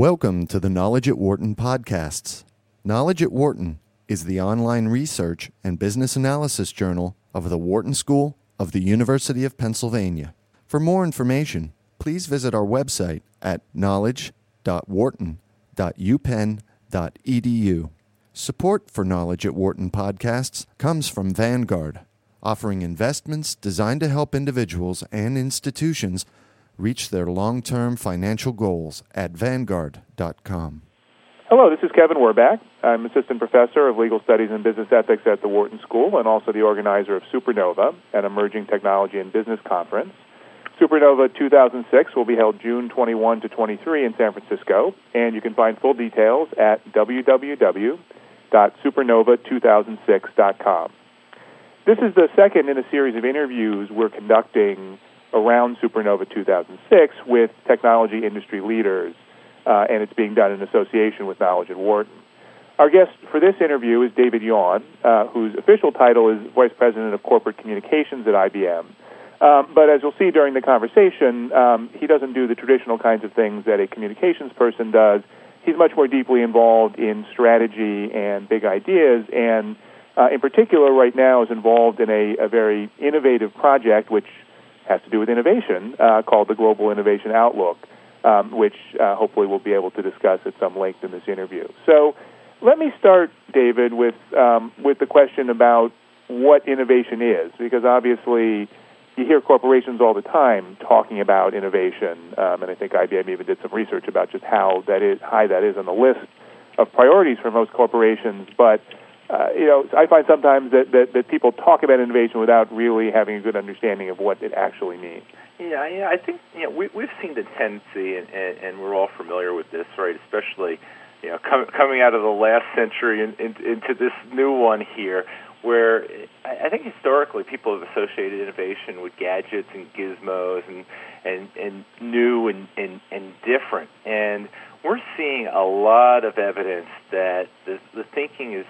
Welcome to the Knowledge at Wharton podcasts. Knowledge at Wharton is the online research and business analysis journal of the Wharton School of the University of Pennsylvania. For more information, please visit our website at knowledge.wharton.upenn.edu. Support for Knowledge at Wharton podcasts comes from Vanguard, offering investments designed to help individuals and institutions reach their long-term financial goals at Vanguard.com. Hello, this is Kevin Werbach. I'm Assistant Professor of Legal Studies and Business Ethics at the Wharton School and also the organizer of Supernova, an emerging technology and business conference. Supernova 2006 will be held June 21 to 23 in San Francisco, and you can find full details at www.supernova2006.com. This is the second in a series of interviews we're conducting around Supernova 2006 with technology industry leaders. And it's being done in association with Knowledge at Wharton. Our guest for this interview is David Yawn, whose official title is Vice President of Corporate Communications at IBM. But as you'll see during the conversation, he doesn't do the traditional kinds of things that a communications person does. He's much more deeply involved in strategy and big ideas, and in particular right now is involved in a very innovative project which has to do with innovation called the Global Innovation Outlook. Which hopefully we'll be able to discuss at some length in this interview. So let me start, David, with the question about what innovation is, because obviously you hear corporations all the time talking about innovation, and I think IBM even did some research about just how that is, high that is on the list of priorities for most corporations. But I find sometimes that people talk about innovation without really having a good understanding of what it actually means. Yeah, I think we've seen the tendency, and we're all familiar with this, right? Especially, coming out of the last century and into this new one here, where I think historically people have associated innovation with gadgets and gizmos and new and different. And we're seeing a lot of evidence that the thinking is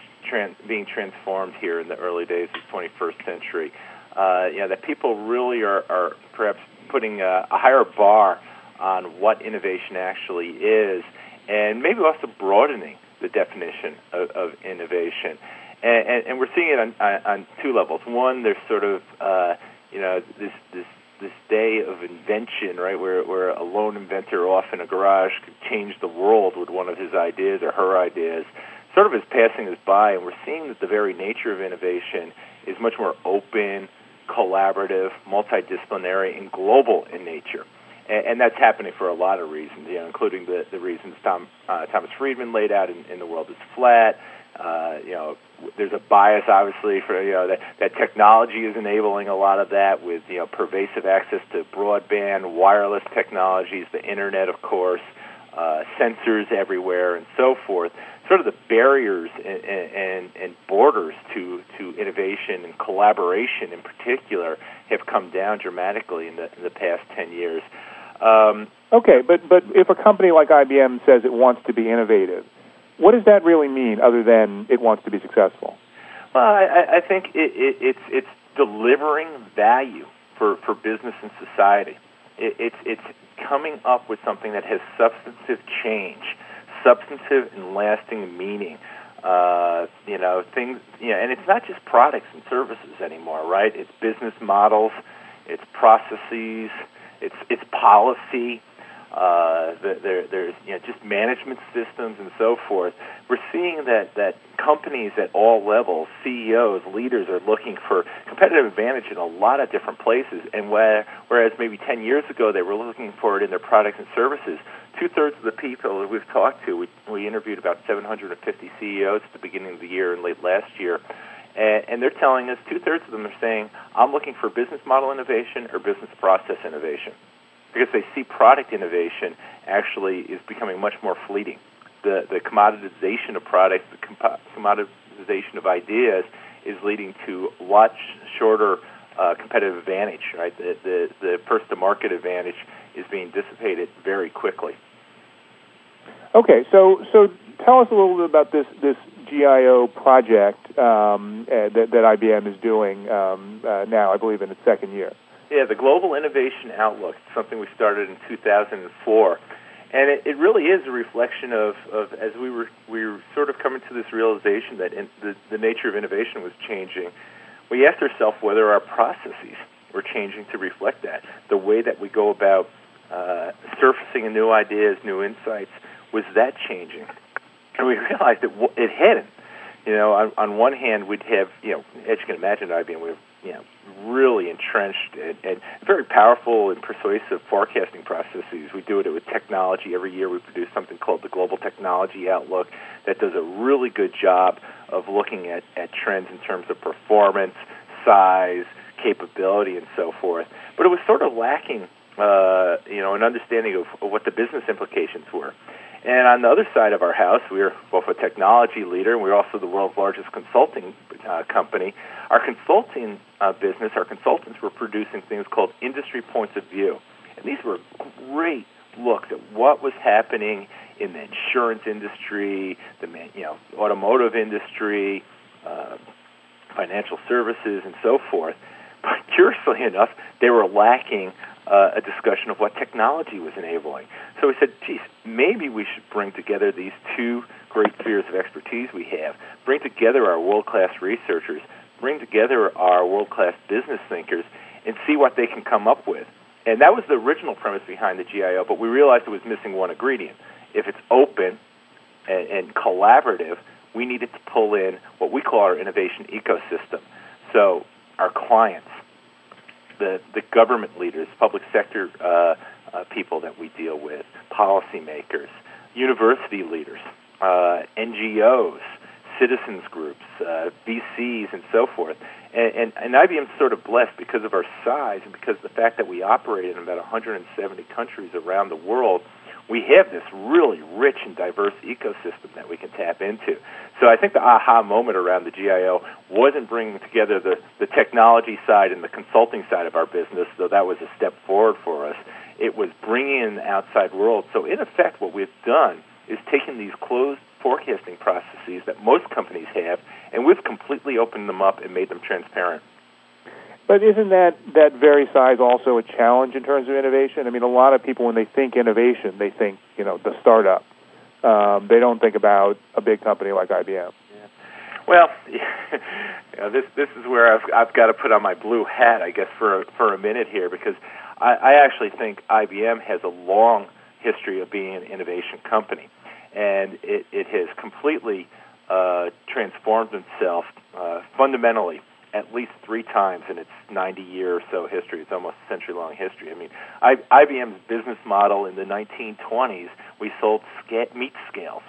being transformed here in the early days of the 21st century. That people really are perhaps putting a higher bar on what innovation actually is, and maybe also broadening the definition of innovation. And we're seeing it on two levels. One, there's sort of this day of invention, right, where a lone inventor off in a garage could change the world with one of his ideas or her ideas, sort of is passing us by, and we're seeing that the very nature of innovation is much more open, collaborative, multidisciplinary, and global in nature. And that's happening for a lot of reasons, including the reasons Thomas Friedman laid out in The World Is Flat. There's a bias, obviously, for that technology is enabling a lot of that with pervasive access to broadband, wireless technologies, the Internet, of course, sensors everywhere, and so forth. Sort of the barriers and borders to innovation and collaboration in particular have come down dramatically in the past 10 years. Okay, but if a company like IBM says it wants to be innovative, what does that really mean other than it wants to be successful? Well, I think it's delivering value for business and society. It's coming up with something that has substantive change, substantive and lasting meaning. And it's not just products and services anymore, right? It's business models, it's processes, it's policy. There's just management systems and so forth. We're seeing that companies at all levels, CEOs, leaders are looking for competitive advantage in a lot of different places. And whereas maybe 10 years ago they were looking for it in their products and services, 2/3 of the people that we've talked to, we interviewed about 750 CEOs at the beginning of the year and late last year, and they're telling us 2/3 of them are saying, I'm looking for business model innovation or business process innovation, because they see product innovation actually is becoming much more fleeting. The commoditization of products, the commoditization of ideas is leading to a lot shorter competitive advantage, right? The first-to-market advantage is being dissipated very quickly. Okay, so tell us a little bit about this GIO project that IBM is doing now, I believe, in its second year. Yeah, the Global Innovation Outlook, something we started in 2004, And it really is a reflection of as we were sort of coming to this realization that the nature of innovation was changing, we asked ourselves whether our processes were changing to reflect that. The way that we go about surfacing new ideas, new insights, was that changing? And we realized that it hadn't. You know, on one hand, we'd have, you know, as you can imagine, at IBM, we have, you know, really entrenched and very powerful and persuasive forecasting processes. We do it with technology. Every year we produce something called the Global Technology Outlook that does a really good job of looking at trends in terms of performance, size, capability, and so forth. But it was sort of lacking, you know, an understanding of what the business implications were. And on the other side of our house, we're both a technology leader, and we're also the world's largest consulting company. Our consulting business, our consultants were producing things called industry points of view. And these were great looks at what was happening in the insurance industry, the automotive industry, financial services, and so forth. But curiously enough, they were lacking a discussion of what technology was enabling. So we said, geez, maybe we should bring together these two great spheres of expertise we have, bring together our world-class researchers, bring together our world-class business thinkers, and see what they can come up with. And that was the original premise behind the GIO, but we realized it was missing one ingredient. If it's open and collaborative, we needed to pull in what we call our innovation ecosystem. So our clients, the government leaders, public sector people that we deal with, policymakers, university leaders, NGOs, citizens groups, VCs, and so forth. And IBM's sort of blessed because of our size and because of the fact that we operate in about 170 countries around the world. We have this really rich and diverse ecosystem that we can tap into. So I think the aha moment around the GIO wasn't bringing together the technology side and the consulting side of our business, though that was a step forward for us. It was bringing in the outside world. So in effect, what we've done is taken these closed forecasting processes that most companies have, and we've completely opened them up and made them transparent. But isn't that very size also a challenge in terms of innovation? I mean, a lot of people, when they think innovation, they think, you know, the startup. They don't think about a big company like IBM. Yeah. Well, you know, this is where I've got to put on my blue hat, I guess, for a minute here, because I actually think IBM has a long history of being an innovation company, and it has completely transformed itself fundamentally at least three times in its 90-year or so history. It's almost a century-long history. I mean, IBM's business model in the 1920s, we sold meat scales,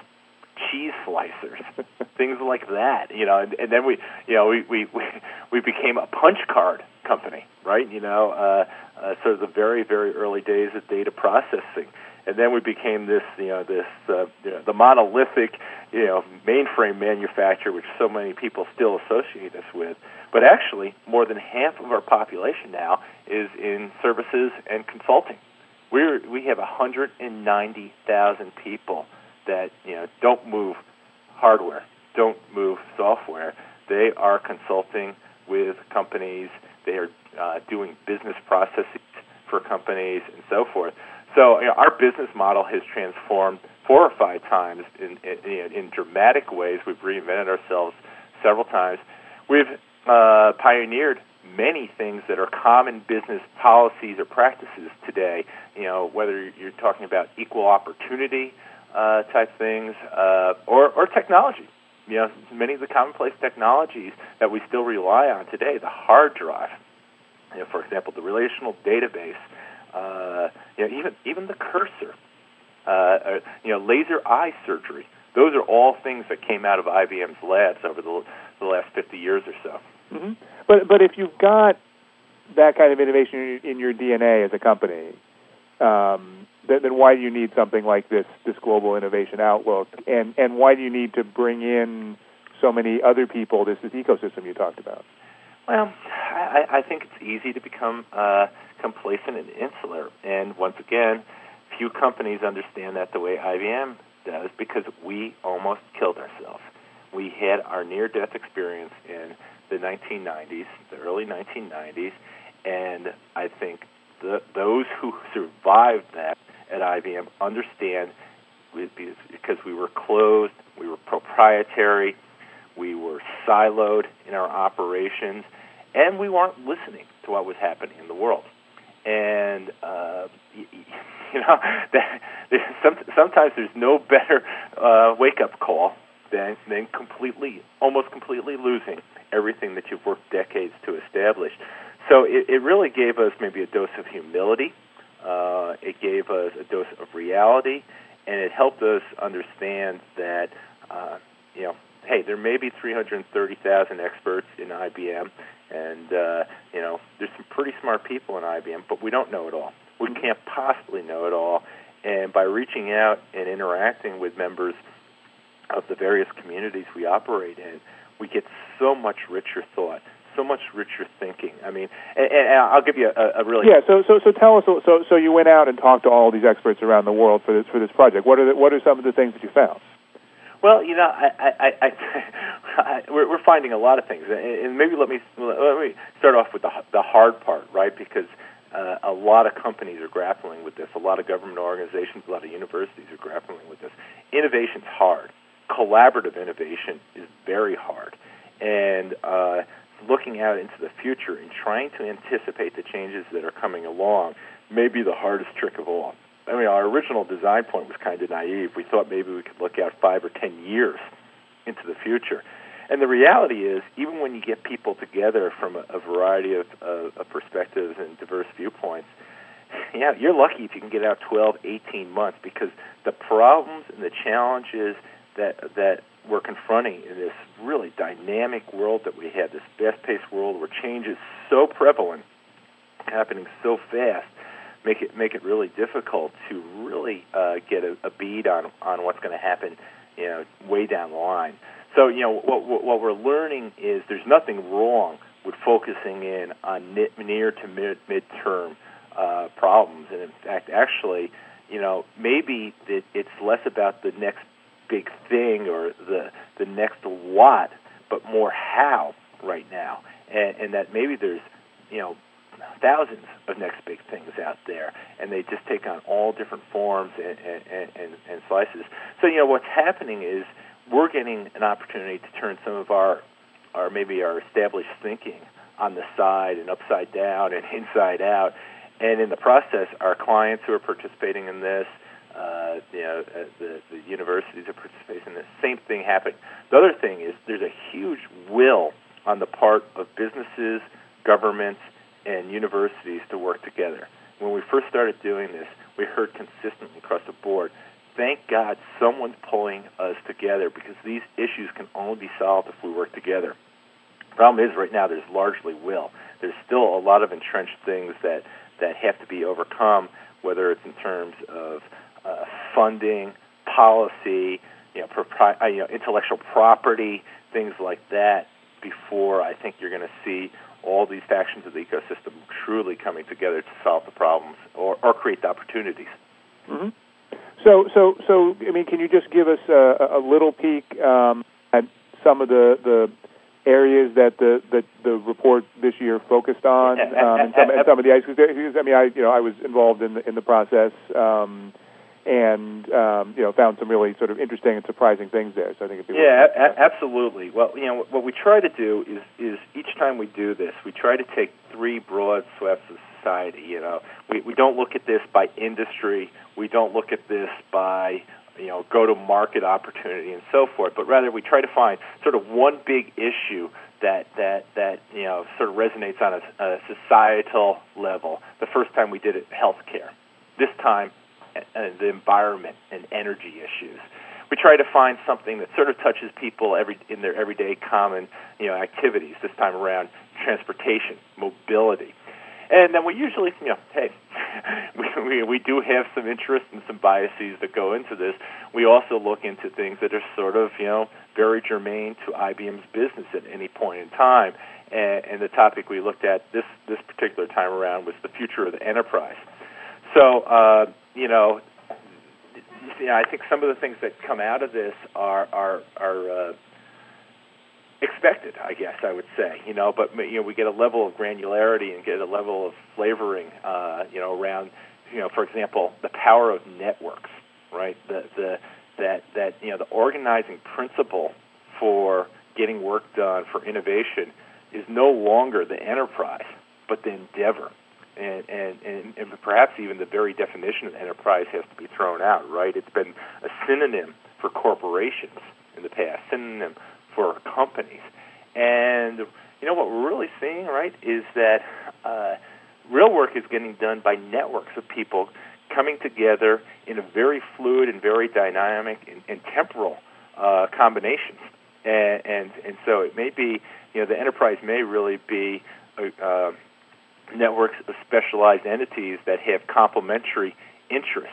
cheese slicers, things like that. You know, and then we became a punch card company, right? You know, sort of the very, very early days of data processing. And then we became the monolithic, mainframe manufacturer, which so many people still associate us with. But actually, more than half of our population now is in services and consulting. We have 190,000 people that don't move hardware, don't move software. They are consulting with companies. They are doing business processes for companies and so forth. So our business model has transformed 4 or 5 times in dramatic ways. We've reinvented ourselves several times. We've pioneered many things that are common business policies or practices today, whether you're talking about equal opportunity type things or technology. Many of the commonplace technologies that we still rely on today, the hard drive, for example, the relational database, even the cursor, laser eye surgery. Those are all things that came out of IBM's labs over the last 50 years or so. Mm-hmm. But if you've got that kind of innovation in your DNA as a company, then why do you need something like this Global Innovation Outlook, and why do you need to bring in so many other people? This ecosystem you talked about. Well, I think it's easy to become complacent and insular. And once again, few companies understand that the way IBM does, because we almost killed ourselves. We had our near-death experience in the 1990s, the early 1990s, and I think those who survived that at IBM understand, because we were closed, we were proprietary, we were siloed in our operations, and we weren't listening to what was happening in the world. And, sometimes there's no better wake-up call than almost completely losing everything that you've worked decades to establish. So it really gave us maybe a dose of humility. It gave us a dose of reality, and it helped us understand that, hey, there may be 330,000 experts in IBM, and, there's some pretty smart people in IBM, but we don't know it all. We can't possibly know it all. And by reaching out and interacting with members of the various communities we operate in, we get so much richer thought, so much richer thinking. I mean, and I'll give you a really... Yeah, so tell us, so you went out and talked to all these experts around the world for this project. What are some of the things that you found? Well, we're finding a lot of things, and maybe let me start off with the hard part, right? Because a lot of companies are grappling with this. A lot of government organizations, a lot of universities are grappling with this. Innovation's hard. Collaborative innovation is very hard, and looking out into the future and trying to anticipate the changes that are coming along may be the hardest trick of all. I mean, our original design point was kind of naive. We thought maybe we could look out 5 or 10 years into the future. And the reality is, even when you get people together from a variety of perspectives and diverse viewpoints, you're lucky if you can get out 12, 18 months, because the problems and the challenges that we're confronting in this really dynamic world that we have, this fast-paced world where change is so prevalent, happening so fast, make it really difficult to really get a bead on what's going to happen, way down the line. So, what we're learning is there's nothing wrong with focusing in on near to midterm problems, and in fact, actually, maybe it's less about the next big thing or the next what, but more how right now, and that maybe there's thousands of next big things out there, and they just take on all different forms and slices. So what's happening is we're getting an opportunity to turn some of our established thinking on the side and upside down and inside out, and in the process, our clients who are participating in this, the universities are participating in this. Same thing happening. The other thing is there's a huge will on the part of businesses, governments, and universities to work together. When we first started doing this, we heard consistently across the board, thank God someone's pulling us together, because these issues can only be solved if we work together. The problem is right now there's largely will. There's still a lot of entrenched things that have to be overcome, whether it's in terms of funding, policy, intellectual property, things like that, before I think you're going to see all these factions of the ecosystem truly coming together to solve the problems or create the opportunities. Mm-hmm. So, I mean, can you just give us a little peek at some of the areas that the report this year focused on, and some of the issues? I mean, I was involved in the process, and found some really sort of interesting and surprising things there. So I think it'd be absolutely. Well, what we try to do is each time we do this, we try to take three broad swaths of society. We don't look at this by industry, we don't look at this by go to market opportunity and so forth, but rather we try to find sort of one big issue that sort of resonates on a societal level. The first time we did it, healthcare. This time, the environment and energy issues. We try to find something that sort of touches people in their everyday common activities. This time around, transportation, mobility, and then we usually we do have some interest and some biases that go into this. We also look into things that are sort of very germane to IBM's business at any point in time. And the topic we looked at this particular time around was the future of the enterprise. So, I think some of the things that come out of this are expected, I guess I would say. But we get a level of granularity and get a level of flavoring, around for example, the power of networks, right? The organizing principle for getting work done, for innovation, is no longer the enterprise, but the endeavor. And perhaps even the very definition of enterprise has to be thrown out, right? It's been a synonym for corporations in the past, synonym for companies. And, what we're really seeing, right, is that real work is getting done by networks of people coming together in a very fluid and very dynamic and temporal combinations. And so it may be, the enterprise may really be networks of specialized entities that have complementary interest.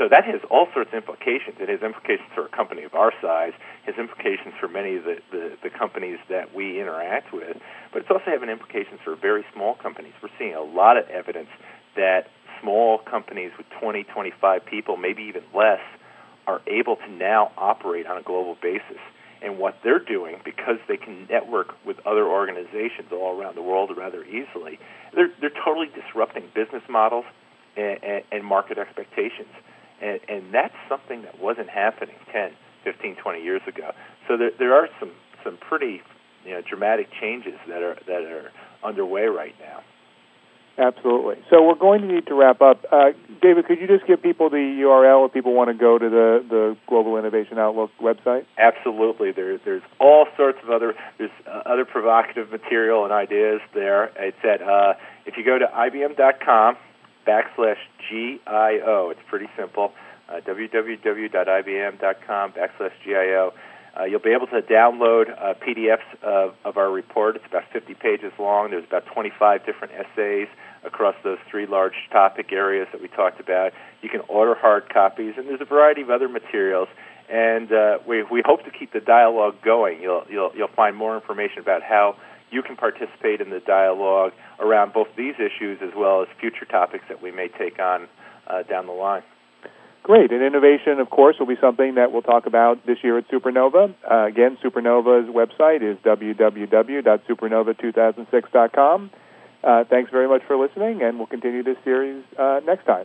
So that has all sorts of implications. It has implications for a company of our size, has implications for many of the companies that we interact with, but it's also having implications for very small companies. We're seeing a lot of evidence that small companies with 20, 25 people, maybe even less, are able to now operate on a global basis. And what they're doing, because they can network with other organizations all around the world rather easily, they're totally disrupting business models and market expectations. And that's something that wasn't happening 10, 15, 20 years ago. So there are some pretty dramatic changes that are underway right now. Absolutely. So we're going to need to wrap up. David, could you just give people the URL if people want to go to the Global Innovation Outlook website? Absolutely. There's all sorts of other provocative material and ideas there. It's at if you go to ibm.com/GIO, it's pretty simple, www.ibm.com/GIO. You'll be able to download PDFs of our report. It's about 50 pages long. There's about 25 different essays across those three large topic areas that we talked about. You can order hard copies, and there's a variety of other materials. And we hope to keep the dialogue going. You'll find more information about how you can participate in the dialogue around both these issues as well as future topics that we may take on down the line. Great. And innovation, of course, will be something that we'll talk about this year at Supernova. Again, Supernova's website is www.supernova2006.com. Thanks very much for listening, and we'll continue this series next time.